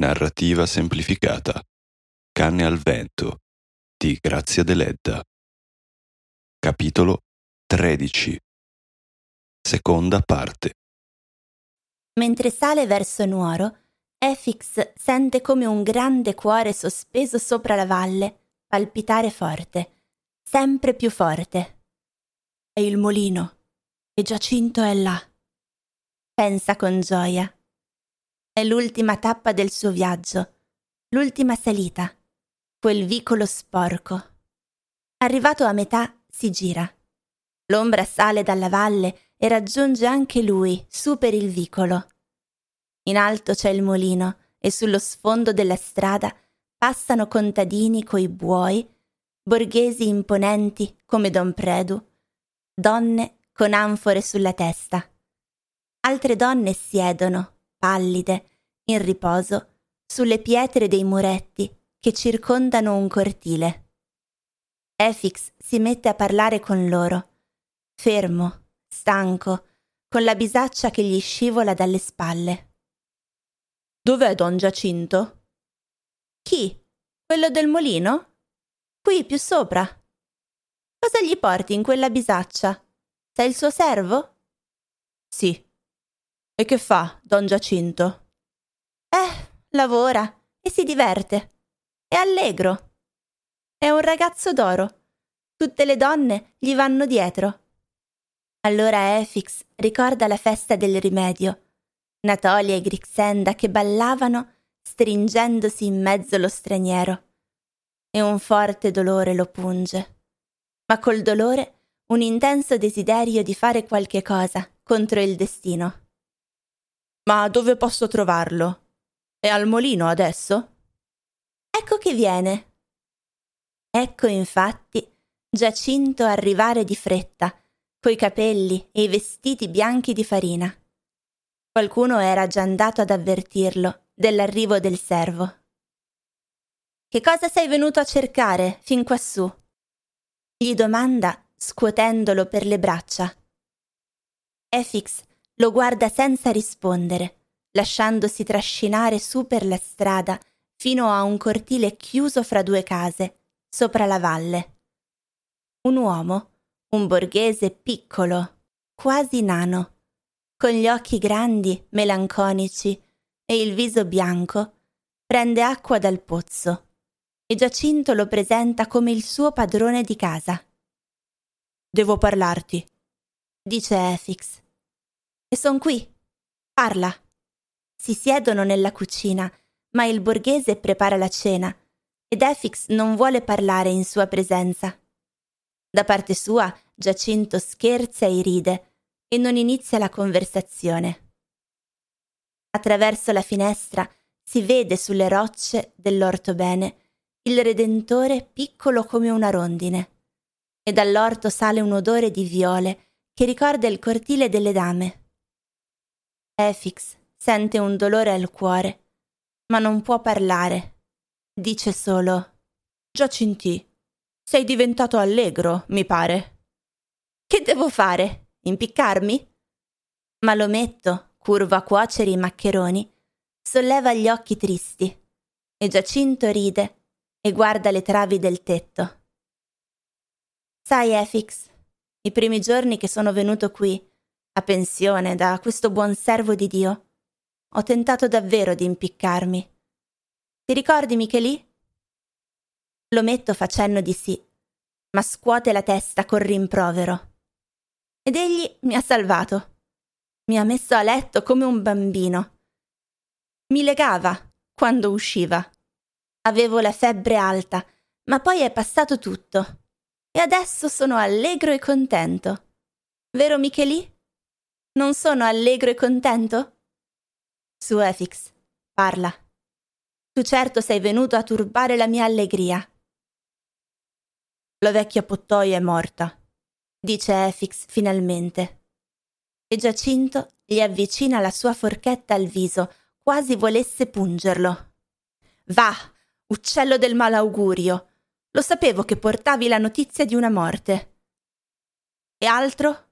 Narrativa semplificata. Canne al vento di Grazia Deledda. Capitolo 13. Seconda parte. Mentre sale verso Nuoro, Efix sente come un grande cuore sospeso sopra la valle palpitare forte, sempre più forte. È il mulino e Giacinto è là. Pensa con gioia. È l'ultima tappa del suo viaggio, l'ultima salita, quel vicolo sporco. Arrivato a metà, si gira. L'ombra sale dalla valle e raggiunge anche lui, su per il vicolo. In alto c'è il mulino e sullo sfondo della strada passano contadini coi buoi, borghesi imponenti come Don Predu, donne con anfore sulla testa. Altre donne siedono, pallide, in riposo, sulle pietre dei muretti che circondano un cortile. Efix si mette a parlare con loro, fermo, stanco, con la bisaccia che gli scivola dalle spalle. «Dov'è Don Giacinto?» «Chi? Quello del mulino? Qui, più sopra. Cosa gli porti in quella bisaccia? Sei il suo servo?» «Sì. E che fa Don Giacinto?» Lavora e si diverte. È allegro. È un ragazzo d'oro. Tutte le donne gli vanno dietro.» Allora Efix ricorda la festa del rimedio. Natalia e Grixenda che ballavano stringendosi in mezzo lo straniero, e un forte dolore lo punge, ma col dolore un intenso desiderio di fare qualche cosa contro il destino. «Ma dove posso trovarlo? È al mulino adesso?» «Ecco che viene.» Ecco infatti Giacinto arrivare di fretta, coi capelli e i vestiti bianchi di farina. Qualcuno era già andato ad avvertirlo dell'arrivo del servo. «Che cosa sei venuto a cercare fin quassù?» gli domanda, scuotendolo per le braccia. Efix lo guarda senza rispondere, lasciandosi trascinare su per la strada fino a un cortile chiuso fra due case, sopra la valle. Un uomo, un borghese piccolo, quasi nano, con gli occhi grandi, melanconici, e il viso bianco, prende acqua dal pozzo, e Giacinto lo presenta come il suo padrone di casa. «Devo parlarti», dice Efix. «E son qui. Parla.» Si siedono nella cucina, ma il borghese prepara la cena, ed Efix non vuole parlare in sua presenza. Da parte sua, Giacinto scherza e ride, e non inizia la conversazione. Attraverso la finestra si vede sulle rocce dell'orto Bene il Redentore piccolo come una rondine, e dall'orto sale un odore di viole che ricorda il cortile delle dame. Efix sente un dolore al cuore, ma non può parlare. Dice solo: «Giacintì, sei diventato allegro, mi pare.» «Che devo fare? Impiccarmi?» Ma l'ometto, curvo a cuocere i maccheroni, solleva gli occhi tristi, e Giacinto ride e guarda le travi del tetto. «Sai, Efix, i primi giorni che sono venuto qui, a pensione da questo buon servo di Dio, ho tentato davvero di impiccarmi. Ti ricordi Micheli?» L'ometto fa cenno di sì, ma scuote la testa col rimprovero. «Ed egli mi ha salvato. Mi ha messo a letto come un bambino. Mi legava quando usciva. Avevo la febbre alta, ma poi è passato tutto. E adesso sono allegro e contento. Vero Micheli? Non sono allegro e contento?» «Su Efix, parla. Tu certo sei venuto a turbare la mia allegria.» «La vecchia Pottoi è morta», dice Efix finalmente, e Giacinto gli avvicina la sua forchetta al viso, quasi volesse pungerlo. «Va, uccello del malaugurio, lo sapevo che portavi la notizia di una morte.» «E altro?»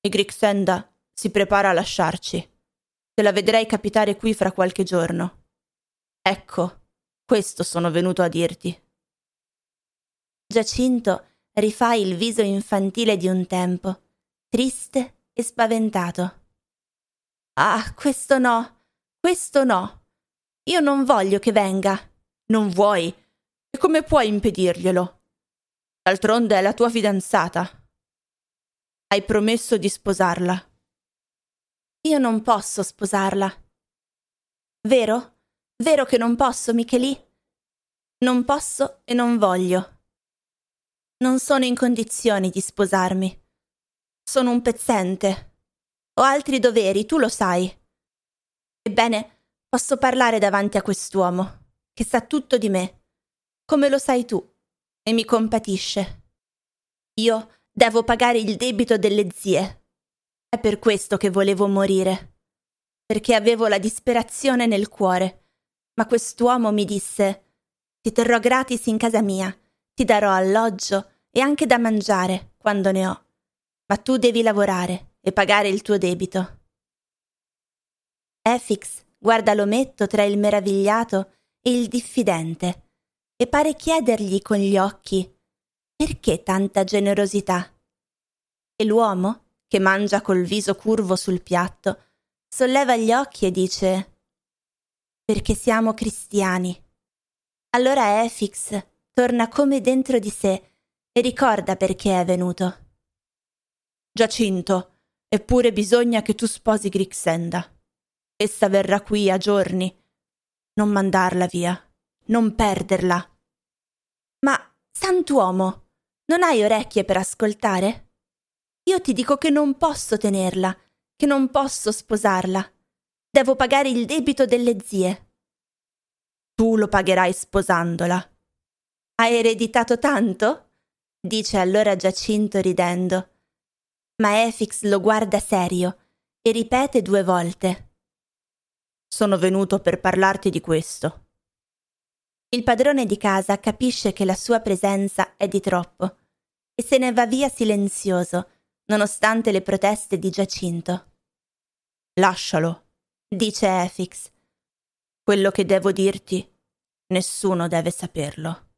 «E Grixenda si prepara a lasciarci. Te la vedrei capitare qui fra qualche giorno.» Ecco, questo sono venuto a dirti. Giacinto rifà il viso infantile di un tempo, triste e spaventato. Ah, questo no, questo no. Io non voglio che venga. Non vuoi? E come puoi impedirglielo? D'altronde è la tua fidanzata. Hai promesso di sposarla. Io non posso sposarla. Vero? Vero che non posso, Micheli? Non posso e non voglio. Non sono in condizioni di sposarmi. Sono un pezzente. Ho altri doveri, tu lo sai. Ebbene, posso parlare davanti a quest'uomo, che sa tutto di me, come lo sai tu, e mi compatisce. Io devo pagare il debito delle zie. È per questo che volevo morire, perché avevo la disperazione nel cuore. Ma quest'uomo mi disse: ti terrò gratis in casa mia, ti darò alloggio e anche da mangiare quando ne ho, ma tu devi lavorare e pagare il tuo debito. Efix guarda l'ometto tra il meravigliato e il diffidente e pare chiedergli con gli occhi: perché tanta generosità? E l'uomo, che mangia col viso curvo sul piatto, solleva gli occhi e dice: perché siamo cristiani. Allora Efix torna come dentro di sé e ricorda perché è venuto. Giacinto, eppure bisogna che tu sposi Grixenda. Essa verrà qui a giorni. Non mandarla via, non perderla. Ma, sant'uomo, non hai orecchie per ascoltare? Io ti dico che non posso tenerla, che non posso sposarla. Devo pagare il debito delle zie. Tu lo pagherai sposandola. Hai ereditato tanto? Dice allora Giacinto ridendo. Ma Efix lo guarda serio e ripete 2 volte. Sono venuto per parlarti di questo. Il padrone di casa capisce che la sua presenza è di troppo e se ne va via silenzioso, nonostante le proteste di Giacinto. Lascialo, dice Efix. Quello che devo dirti, nessuno deve saperlo.